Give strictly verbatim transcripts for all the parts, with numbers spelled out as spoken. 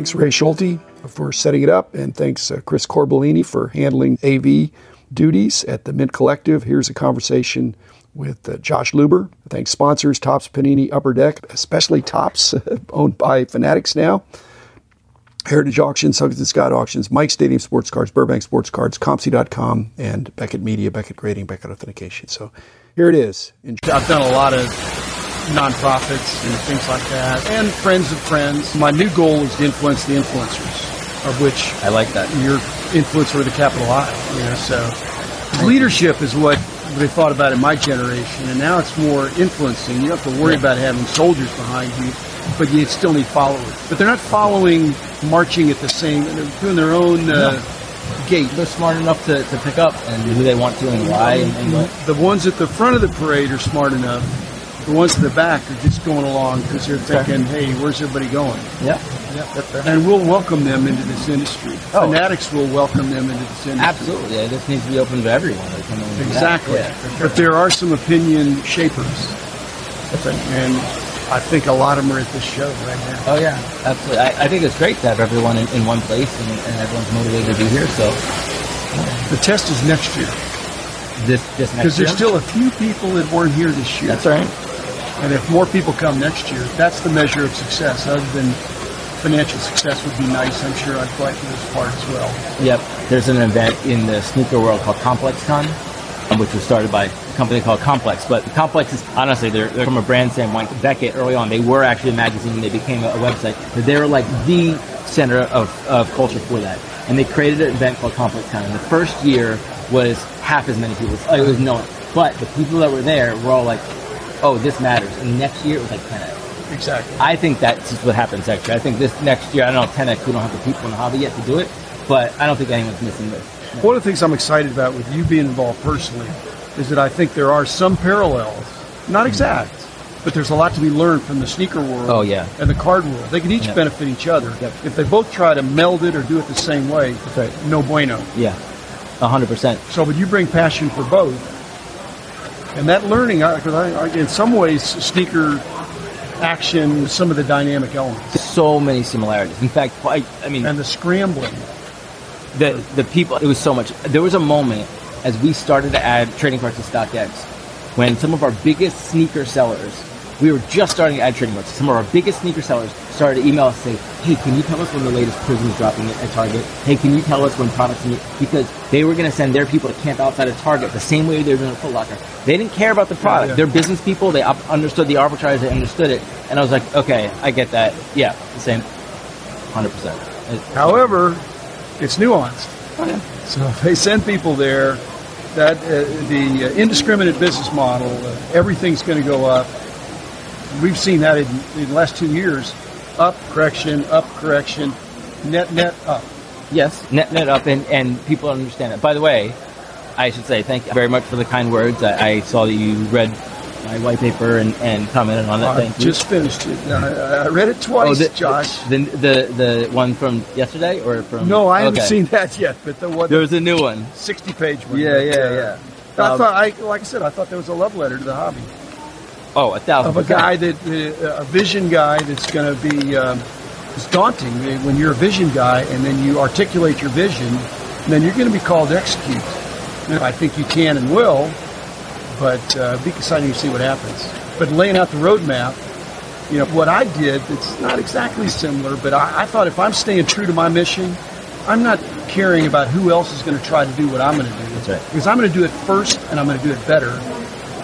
Thanks, Ray Schulte, for setting it up, and thanks, uh, Chris Corbellini, for handling A V duties at the Mint Collective. Here's a conversation with uh, Josh Luber. Thanks, sponsors, Topps, Panini, Upper Deck, especially Topps, owned by Fanatics now. Heritage Auctions, Huggins and Scott Auctions, Mike Stadium Sports Cards, Burbank Sports Cards, Compsy dot com, and Beckett Media, Beckett Grading, Beckett Authentication. So here it is. Enjoy. I've done a lot of nonprofits and things like that, and friends of friends. My new goal is to influence the influencers, of which I like that. Your influencer with a capital I, you know, so leadership is what they thought about in my generation, and now it's more influencing. You don't have to worry yeah. about having soldiers behind you, but you still need followers. But they're not following, marching at the same, they're doing their own uh, no. gait. They're smart enough to, to pick up and who they want to and why and, and what. The ones at the front of the parade are smart enough. The ones at the back are just going along because they're thinking, hey, where's everybody going? Yeah. yeah that's fair. And we'll welcome them into this industry. Oh. Fanatics will welcome them into this industry. Absolutely. Yeah, this needs to be open to everyone. Exactly. Yeah, sure. But there are some opinion shapers. That's right. And I think a lot of them are at this show right now. Oh, yeah. Absolutely. I, I think it's great to have everyone in, in one place and, and everyone's motivated to be here. So the test is next year. This, this next year? Because there's still a few people that weren't here this year. That's right. And if more people come next year, that's the measure of success. Other than financial success would be nice. I'm sure I'd like this part as well. Yep. There's an event in the sneaker world called ComplexCon, which was started by a company called Complex. But Complex is, honestly, they're, they're from a brand standpoint. Beckett, early on, they were actually a magazine. They became a, a website. But they were like the center of, of culture for that. And they created an event called ComplexCon. And the first year was half as many people. It was no one. But the people that were there were all like, oh, this matters. And next year, it was like ten X. Exactly. I think that's just what happens, actually. I think this next year, I don't know, ten X, we don't have the people in the hobby yet to do it, but I don't think anyone's missing this. No. One of the things I'm excited about with you being involved personally is that I think there are some parallels, not exact, but there's a lot to be learned from the sneaker world oh, yeah. and the card world. They can each yep. benefit each other. Yep. If they both try to meld it or do it the same way, that's right. no bueno. Yeah, one hundred percent. So when you bring passion for both, and that learning, I, I, in some ways, sneaker action, some of the dynamic elements. So many similarities. In fact, I, I mean... And the scrambling. The the people, it was so much. There was a moment as we started to add trading cards to StockX when some of our biggest sneaker sellers, we were just starting to add trading cards, some of our biggest sneaker sellers started to email us and say, hey, can you tell us when the latest Prizm is dropping at Target? Hey, can you tell us when products need? Because they were going to send their people to camp outside of Target the same way they were doing at Foot Locker. They didn't care about the product. Yeah, yeah. They're business people. They op- understood the arbitrage. They understood it. And I was like, okay, I get that. Yeah, the same. one hundred percent. However, it's nuanced. Oh, yeah. So if they send people there, that uh, the uh, indiscriminate business model, uh, everything's going to go up. We've seen that in, in the last two years. Up, correction, up, correction, net, net, up. Yes, net, net, up, and, and people understand it. By the way, I should say thank you very much for the kind words. I, I saw that you read my white paper and, and commented on it. I thank just you. Finished it. I, I read it twice, oh, the, Josh. The, the the one from yesterday or from... No, I haven't okay. seen that yet, but the one... There was a new one. sixty-page one. Yeah, yeah, uh, yeah. I um, thought, I, like I said, I thought there was a love letter to the hobby. Oh, a thousand percent. Of a guy that, uh, a vision guy that's going to be, um, it's daunting when you're a vision guy and then you articulate your vision, and then you're going to be called to execute. And I think you can and will, but uh, it'd be exciting to see what happens. But laying out the roadmap, you know, what I did, it's not exactly similar, but I, I thought if I'm staying true to my mission, I'm not caring about who else is going to try to do what I'm going to do. That's right. Because I'm going to do it first and I'm going to do it better.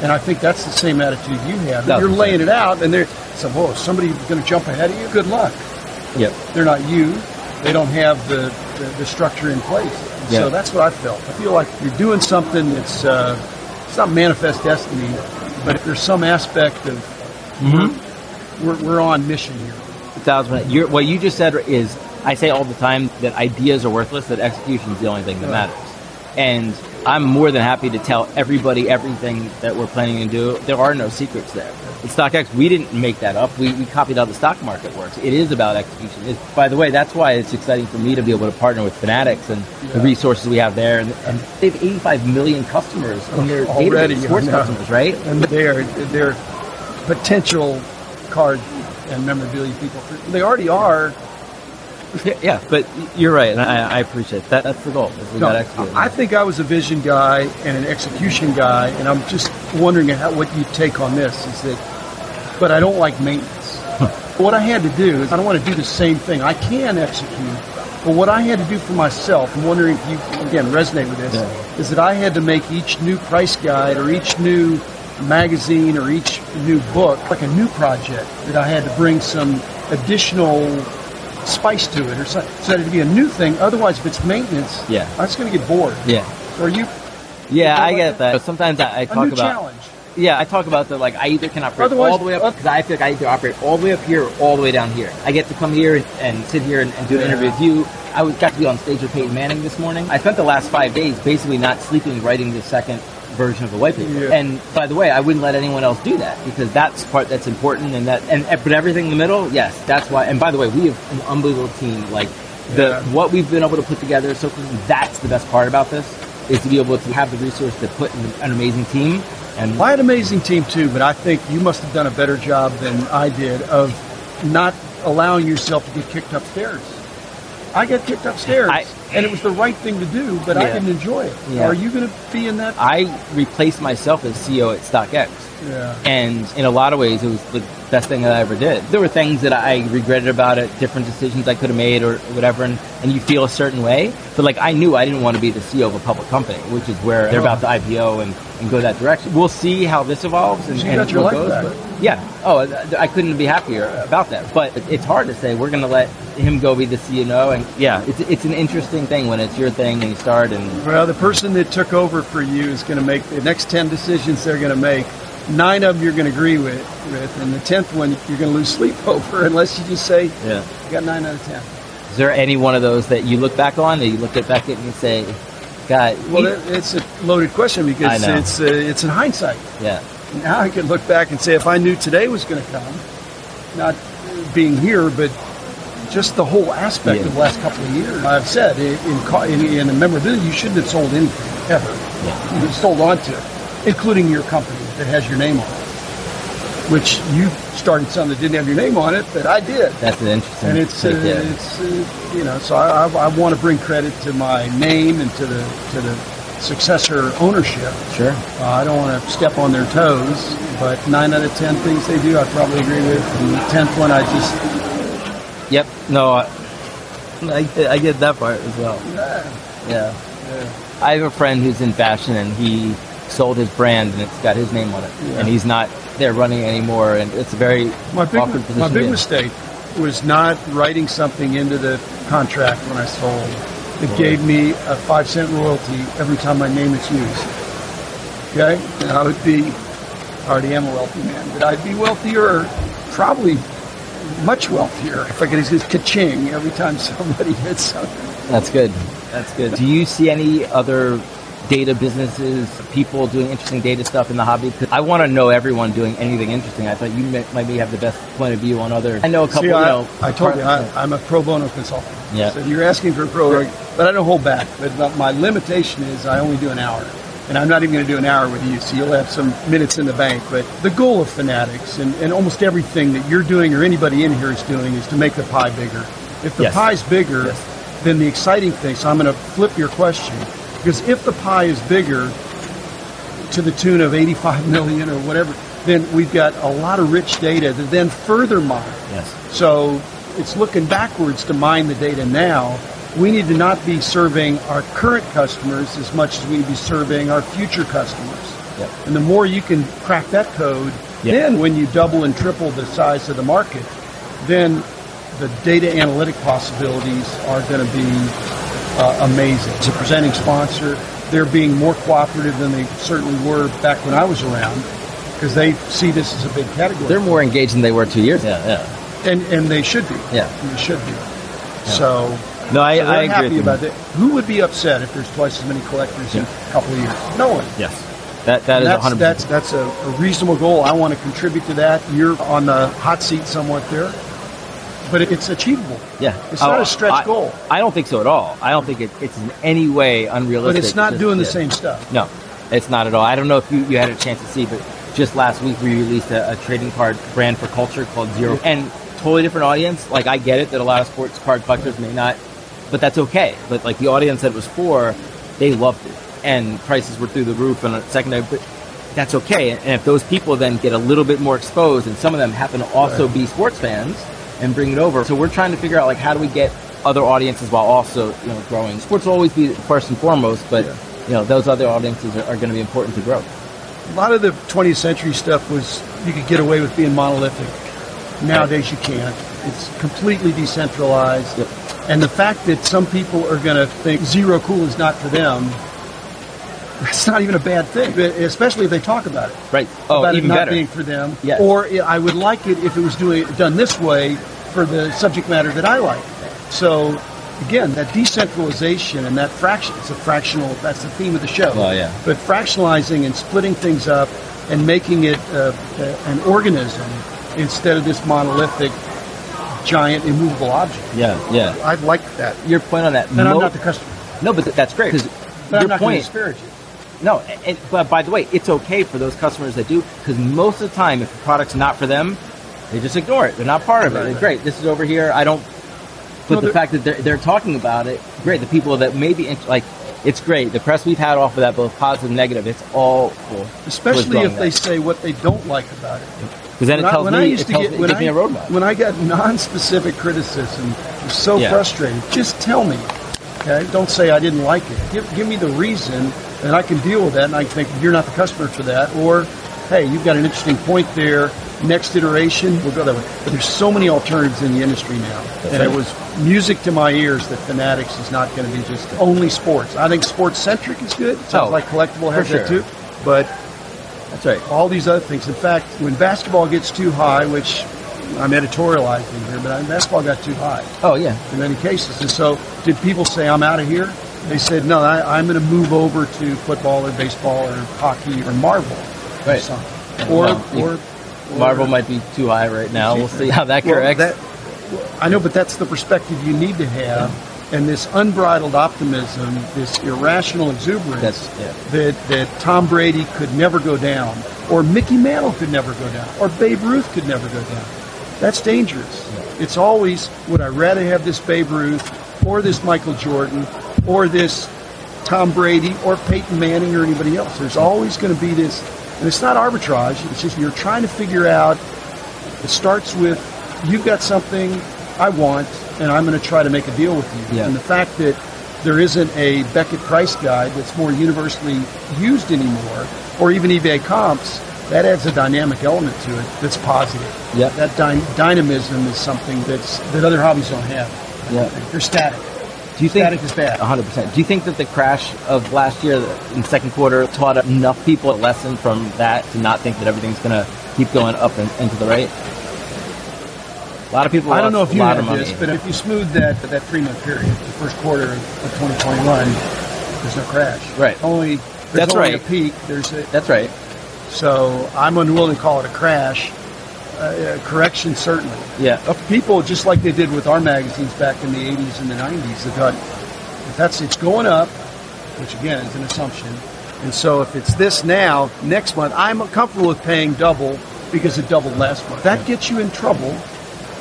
And I think that's the same attitude you have. You're laying it out, and they're so, whoa, somebody's going to jump ahead of you? Good luck. Yep. They're not you. They don't have the, the, the structure in place. Yep. So that's what I felt. I feel like you're doing something that's, uh, it's not manifest destiny, but if there's some aspect of, mm-hmm. we're, we're on mission here. A thousand you're, what you just said is, I say all the time that ideas are worthless, that execution is the only thing that right. matters. And I'm more than happy to tell everybody everything that we're planning to do. There are no secrets there. At StockX, we didn't make that up. We, we copied how the stock market works. It is about execution. It's, by the way, that's why it's exciting for me to be able to partner with Fanatics and yeah. the resources we have there. And, and they have eighty-five million customers in their already sports yeah, no. customers, right? And they're they're potential card and memorabilia people. They already are Yeah, but you're right, and I, I appreciate that. That's the goal. We no, got I think I was a vision guy and an execution guy, and I'm just wondering how, what you take on this. Is that, but I don't like maintenance. What I had to do is I don't want to do the same thing. I can execute, but what I had to do for myself, I'm wondering if you, again, resonate with this, yeah. is that I had to make each new price guide or each new magazine or each new book like a new project that I had to bring some additional spice to it or something, so that it'd be a new thing. Otherwise, if it's maintenance, yeah, I'm just going to get bored. Yeah. Or you... Yeah, I get that. Sometimes I, I talk about... A new challenge. Yeah, I talk about the, like, I either can operate Otherwise, all the way up, because I feel like I either operate all the way up here or all the way down here. I get to come here and, and sit here and, and do an yeah. interview with you. I was, got to be on stage with Peyton Manning this morning. I spent the last five days basically not sleeping, writing the second version of the white paper. Yeah. And by the way, I wouldn't let anyone else do that, because that's the part that's important, and that and but everything in the middle, yes, that's why. And by the way, we have an unbelievable team. Like the yeah. what we've been able to put together so quickly, that's the best part about this, is to be able to have the resource to put an amazing team. And my an amazing team too, but I think you must have done a better job than I did of not allowing yourself to get kicked upstairs. I got kicked upstairs, I, and it was the right thing to do, but yeah. I didn't enjoy it. Yeah. Are you going to be in that? I replaced myself as C E O at StockX, yeah. and in a lot of ways, it was the best thing that I ever did. There were things that I regretted about it, different decisions I could have made or whatever, and, and you feel a certain way. But like I knew I didn't want to be the C E O of a public company, which is where oh. they're about to I P O and, and go that direction. We'll see how this evolves and, so and what goes. But yeah. Oh, I couldn't be happier about that. But it's hard to say we're going to let him go be the C E O, and yeah, it's it's an interesting thing when it's your thing and you start. And well, the person that took over for you is going to make the next ten decisions. They're going to make nine of them you're going to agree with, with, and the tenth one you're going to lose sleep over unless you just say, yeah, you got nine out of ten. Is there any one of those that you look back on that you look at back at and you say, God? Well, he, it's a loaded question, because it's uh, it's in hindsight. Yeah. Now I can look back and say, if I knew today was going to come, not being here, but just the whole aspect yeah. of the last couple of years. I've said, in in, in the memorabilia, you shouldn't have sold anything, ever. Yeah. You sold onto it, including your company that has your name on it, which you started something that didn't have your name on it, but I did. That's an interesting And it's, uh, yeah. it's uh, you know, so I, I, I want to bring credit to my name and to the to the successor ownership. Sure. Uh, I don't want to step on their toes, but nine out of ten things they do, I probably agree with. And the tenth one, I just... Yep. No, I, I, I get that part as well. Yeah. yeah. Yeah. I have a friend who's in fashion, and he sold his brand, and it's got his name on it, yeah. and he's not there running anymore, and it's a very my big, awkward position. My big mistake was not writing something into the contract when I sold. It oh. gave me a five cent royalty every time my name is used. Okay, and I would be I already am a wealthy man, but I'd be wealthier, probably. Much wealthier. If I could just ka-ching every time somebody hits something. That's good. That's good. Do you see any other data businesses, people doing interesting data stuff in the hobby? Because I want to know everyone doing anything interesting. I thought you may, might be have the best point of view on other. I know a couple. See, I, you know, I told you I, I'm a pro bono consultant. Yeah. So you're asking for a pro, but I don't hold back. But my limitation is I only do an hour. And I'm not even going to do an hour with you, so you'll have some minutes in the bank. But the goal of Fanatics, and, and almost everything that you're doing or anybody in here is doing, is to make the pie bigger. If the yes. pie's bigger, yes. then the exciting thing, so I'm going to flip your question, because if the pie is bigger to the tune of eighty-five million or whatever, then we've got a lot of rich data to then further mine. Yes. So it's looking backwards to mine the data now. We need to not be serving our current customers as much as we need to be serving our future customers. Yep. And the more you can crack that code, yep. then when you double and triple the size of the market, then the data analytic possibilities are going to be uh, amazing. As a presenting sponsor, they're being more cooperative than they certainly were back when I was around, because they see this as a big category. They're more engaged than they were two years ago. Yeah, yeah. And, and they should be. Yeah. And they should be. Yeah. So... No, I, so I agree happy with about that. Who would be upset if there's twice as many collectors yeah. in a couple of years? No one. Yes, that that and is that's, one hundred percent. That's that's a, a reasonable goal. I want to contribute to that. You're on the hot seat somewhat there, but it, it's achievable. Yeah, it's oh, not a stretch I, goal. I don't think so at all. I don't think it, it's in any way unrealistic. But it's not it's doing just, the yeah. same stuff. No, it's not at all. I don't know if you, you had a chance to see, but just last week we released a, a trading card brand for culture called Zero, and totally different audience. Like, I get it that a lot of sports card collectors may not, but that's okay. But like the audience that it was for, they loved it, and prices were through the roof and secondary. But that's okay. And if those people then get a little bit more exposed, and some of them happen to also be sports fans and bring it over. So we're trying to figure out, like, how do we get other audiences while also, you know, growing. Sports will always be first and foremost, but yeah. you know, those other audiences are, are going to be important to grow. A lot of the twentieth century stuff was, you could get away with being monolithic. Nowadays you can't. It's completely decentralized. Yep. And the fact that some people are going to think Zero Cool is not for them, that's not even a bad thing, especially if they talk about it. Right. Oh, about even it not better. Being for them. Yes. Or I would like it if it was doing done this way for the subject matter that I like. So, again, that decentralization and that fraction, it's a fractional, that's the theme of the show. Well, yeah. But fractionalizing and splitting things up and making it uh, uh, an organism instead of this monolithic, giant, immovable object. Yeah, yeah. I like that. Your point on that. And mo- I'm not the customer. No, but th- that's great. But your I'm not going to disparage it. No, and, but by the way, it's okay for those customers that do, because most of the time, if the product's not for them, they just ignore it. They're not part of it. Right, right. Great, this is over here. I don't... But no, the fact that they're, they're talking about it, great. The people that maybe, like, it's great. The press we've had off of that, both positive and negative, it's all cool. Especially if they say what they don't like about it. Because then it tells me, it gives me a roadmap. When I got non-specific criticism, it was so yeah. frustrating. Just tell me. Okay? Don't say I didn't like it. Give, give me the reason, and I can deal with that, and I think you're not the customer for that. Or, hey, you've got an interesting point there. Next iteration, we'll go that way. But there's so many alternatives in the industry now. That's and right. It was music to my ears that Fanatics is not going to be just only sports. I think sports-centric is good. Sounds oh, like collectible heritage sure. too. But that's right. all these other things. In fact, when basketball gets too high, which I'm editorializing here, but basketball got too high. Oh, yeah. In many cases. And so did people say, I'm out of here? They said, no, I, I'm going to move over to football or baseball or hockey or Marvel right. or something. Or... No. or Marvel might be too high right now. We'll see how that corrects. Well, that, I know, but that's the perspective you need to have, and this unbridled optimism, this irrational exuberance that's, yeah. that, that Tom Brady could never go down, or Mickey Mantle could never go down, or Babe Ruth could never go down. That's dangerous. Yeah. It's always, would I rather have this Babe Ruth, or this Michael Jordan, or this Tom Brady, or Peyton Manning, or anybody else. There's always going to be this... And it's not arbitrage, it's just you're trying to figure out, it starts with, you've got something I want, and I'm going to try to make a deal with you. Yeah. And the fact that there isn't a Beckett price guide that's more universally used anymore, or even eBay comps, that adds a dynamic element to it that's positive. Yeah. That dy- dynamism is something that's that other hobbies don't have. Yeah. They're static. Do you think, static is bad. one hundred percent. Do you think that the crash of last year in the second quarter taught enough people a lesson from that to not think that everything's going to keep going up and, and to the right? A lot of people I don't know if you had this, but if you smooth that that three-month period, the first quarter of twenty twenty-one, there's no crash. Right. Only There's That's only right. a peak. There's a, That's right. So I'm unwilling to call it a crash. Uh, correction, certainly. Yeah. People, just like they did with our magazines back in the eighties and the nineties, they thought, if that's, it's going up, which again is an assumption, and so if it's this now, next month, I'm comfortable with paying double because it doubled last month. That gets you in trouble,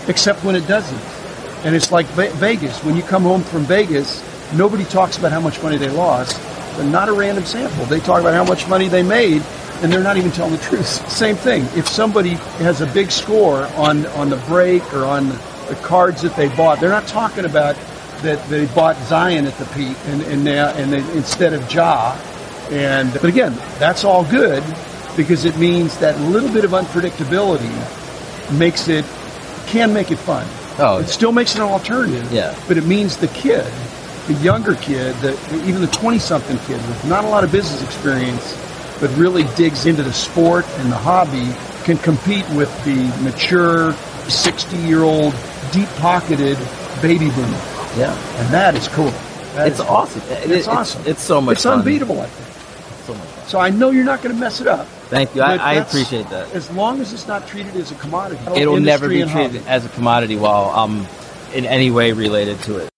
except when it doesn't. And it's like Ve- Vegas. When you come home from Vegas, nobody talks about how much money they lost, but not a random sample. They talk about how much money they made, and they're not even telling the truth. Same thing. If somebody has a big score on, on the break or on the cards that they bought, they're not talking about that they bought Zion at the peak and and, now, and they, instead of Ja. And but again, that's all good because it means that little bit of unpredictability makes it can make it fun. Oh, okay. It still makes it an alternative. Yeah. But it means the kid, the younger kid, the, even the twenty-something kid with not a lot of business experience, but really digs into the sport and the hobby, can compete with the mature, sixty-year-old, deep-pocketed baby boomer. Yeah. And that is cool. That it's is awesome. Cool. It's, it's awesome. It's, it's so much it's fun. It's unbeatable, I think. So much fun. So I know you're not going to mess it up. Thank you. I, I appreciate that. As long as it's not treated as a commodity. It'll never be treated hobby. As a commodity while I'm in any way related to it.